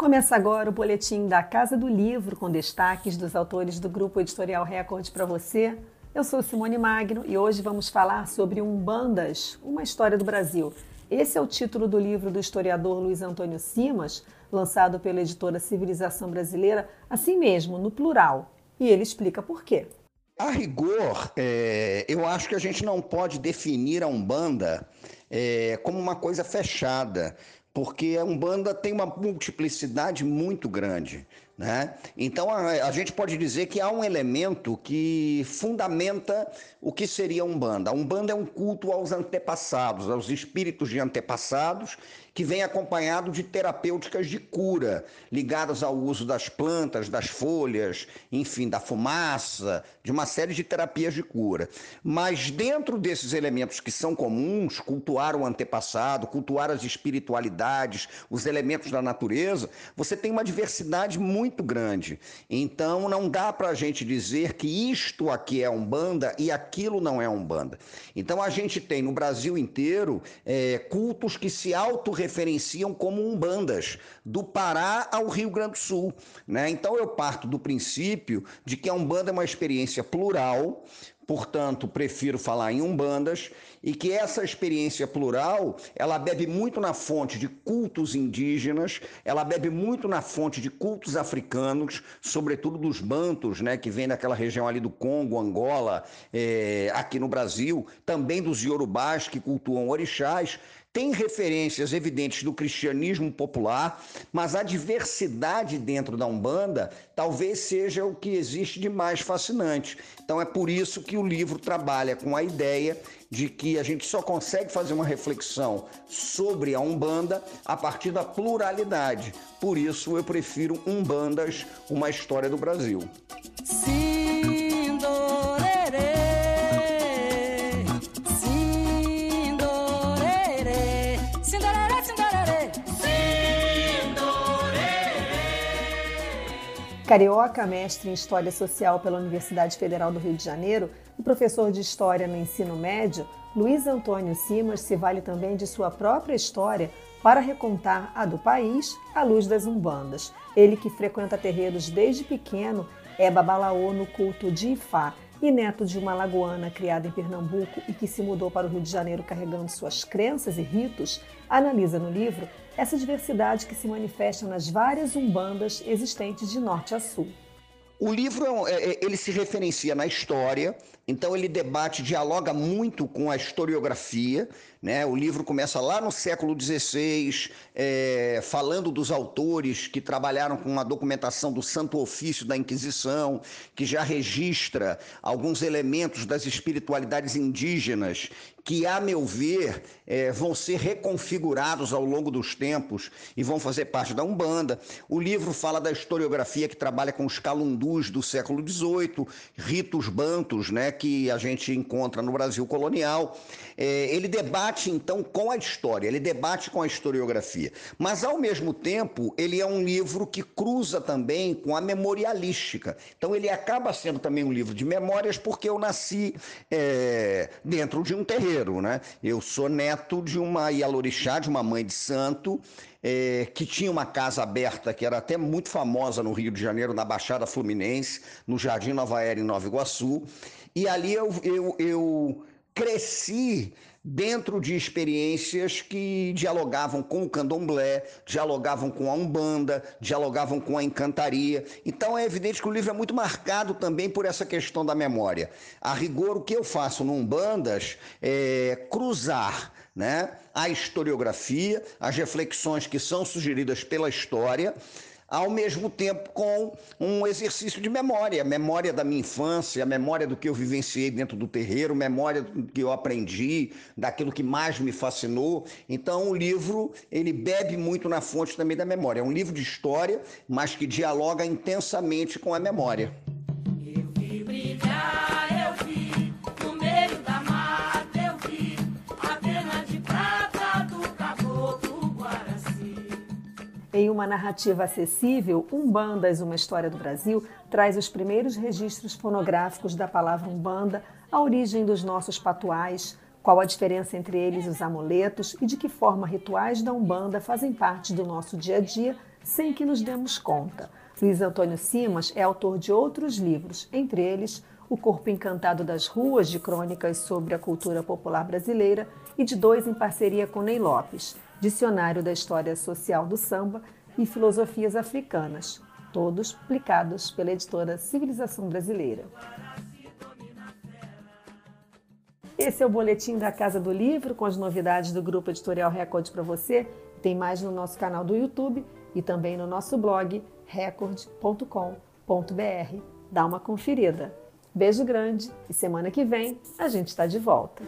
Começa agora o boletim da Casa do Livro, com destaques dos autores do Grupo Editorial Record para você. Eu sou Simone Magno e hoje vamos falar sobre Umbandas, uma história do Brasil. Esse é o título do livro do historiador Luiz Antônio Simas, lançado pela editora Civilização Brasileira, assim mesmo, no plural. E ele explica por quê. A rigor, eu acho que a gente não pode definir a Umbanda como uma coisa fechada, porque a Umbanda tem uma multiplicidade muito grande, né? Então, a gente pode dizer que há um elemento que fundamenta o que seria a Umbanda. A Umbanda é um culto aos antepassados, aos espíritos de antepassados, que vem acompanhado de terapêuticas de cura, ligadas ao uso das plantas, das folhas, enfim, da fumaça, de uma série de terapias de cura. Mas dentro desses elementos que são comuns, cultuar o antepassado, cultuar as espiritualidades, os elementos da natureza, você tem uma diversidade muito grande. Então não dá para a gente dizer que isto aqui é Umbanda e aquilo não é Umbanda. Então a gente tem no Brasil inteiro cultos que se autorreferenciam como umbandas, do Pará ao Rio Grande do Sul, né? Então eu parto do princípio de que a Umbanda é uma experiência plural, portanto, prefiro falar em umbandas, e que essa experiência plural, ela bebe muito na fonte de cultos indígenas, ela bebe muito na fonte de cultos africanos, sobretudo dos bantos, né, que vem daquela região ali do Congo, Angola, aqui no Brasil, também dos iorubás que cultuam orixás. Tem referências evidentes do cristianismo popular, mas a diversidade dentro da Umbanda talvez seja o que existe de mais fascinante. Então é por isso que o livro trabalha com a ideia de que a gente só consegue fazer uma reflexão sobre a Umbanda a partir da pluralidade. Por isso eu prefiro Umbandas, uma história do Brasil. Carioca, mestre em História Social pela Universidade Federal do Rio de Janeiro e professor de História no ensino médio, Luiz Antônio Simas se vale também de sua própria história para recontar a do país à luz das umbandas. Ele que frequenta terreiros desde pequeno é babalaô no culto de Ifá e neto de uma alagoana criada em Pernambuco e que se mudou para o Rio de Janeiro carregando suas crenças e ritos, analisa no livro essa diversidade que se manifesta nas várias umbandas existentes de norte a sul. O livro ele se referencia na história, então ele debate, dialoga muito com a historiografia, né? O livro começa lá no século XVI, falando dos autores que trabalharam com uma documentação do Santo Ofício da Inquisição, que já registra alguns elementos das espiritualidades indígenas, que, a meu ver, vão ser reconfigurados ao longo dos tempos e vão fazer parte da Umbanda. O livro fala da historiografia que trabalha com os calundus do século XVIII, ritos bantos, né, que a gente encontra no Brasil colonial. Ele debate, então, com a história, ele debate com a historiografia. Mas, ao mesmo tempo, ele é um livro que cruza também com a memorialística. Então, ele acaba sendo também um livro de memórias, porque eu nasci dentro de um terreno, né? Eu sou neto de uma Yalorixá, de uma mãe de santo, que tinha uma casa aberta que era até muito famosa no Rio de Janeiro, na Baixada Fluminense, no Jardim Nova Era, em Nova Iguaçu. E ali eu cresci dentro de experiências que dialogavam com o candomblé, dialogavam com a umbanda, dialogavam com a encantaria. Então é evidente que o livro é muito marcado também por essa questão da memória. A rigor, o que eu faço no Umbandas é cruzar, né, a historiografia, as reflexões que são sugeridas pela história, ao mesmo tempo com um exercício de memória, memória da minha infância, memória do que eu vivenciei dentro do terreiro, memória do que eu aprendi, daquilo que mais me fascinou. Então o livro, ele bebe muito na fonte também da memória. É um livro de história, mas que dialoga intensamente com a memória. Em uma narrativa acessível, Umbandas, uma história do Brasil, traz os primeiros registros fonográficos da palavra umbanda, a origem dos nossos patuais, qual a diferença entre eles e os amuletos e de que forma rituais da umbanda fazem parte do nosso dia a dia sem que nos demos conta. Luiz Antônio Simas é autor de outros livros, entre eles O Corpo Encantado das Ruas, de crônicas sobre a cultura popular brasileira, e de dois em parceria com Ney Lopes, Dicionário da História Social do Samba e Filosofias Africanas, todos publicados pela editora Civilização Brasileira. Esse é o boletim da Casa do Livro, com as novidades do Grupo Editorial Record para você. Tem mais no nosso canal do YouTube e também no nosso blog record.com.br. Dá uma conferida. Beijo grande e semana que vem a gente está de volta.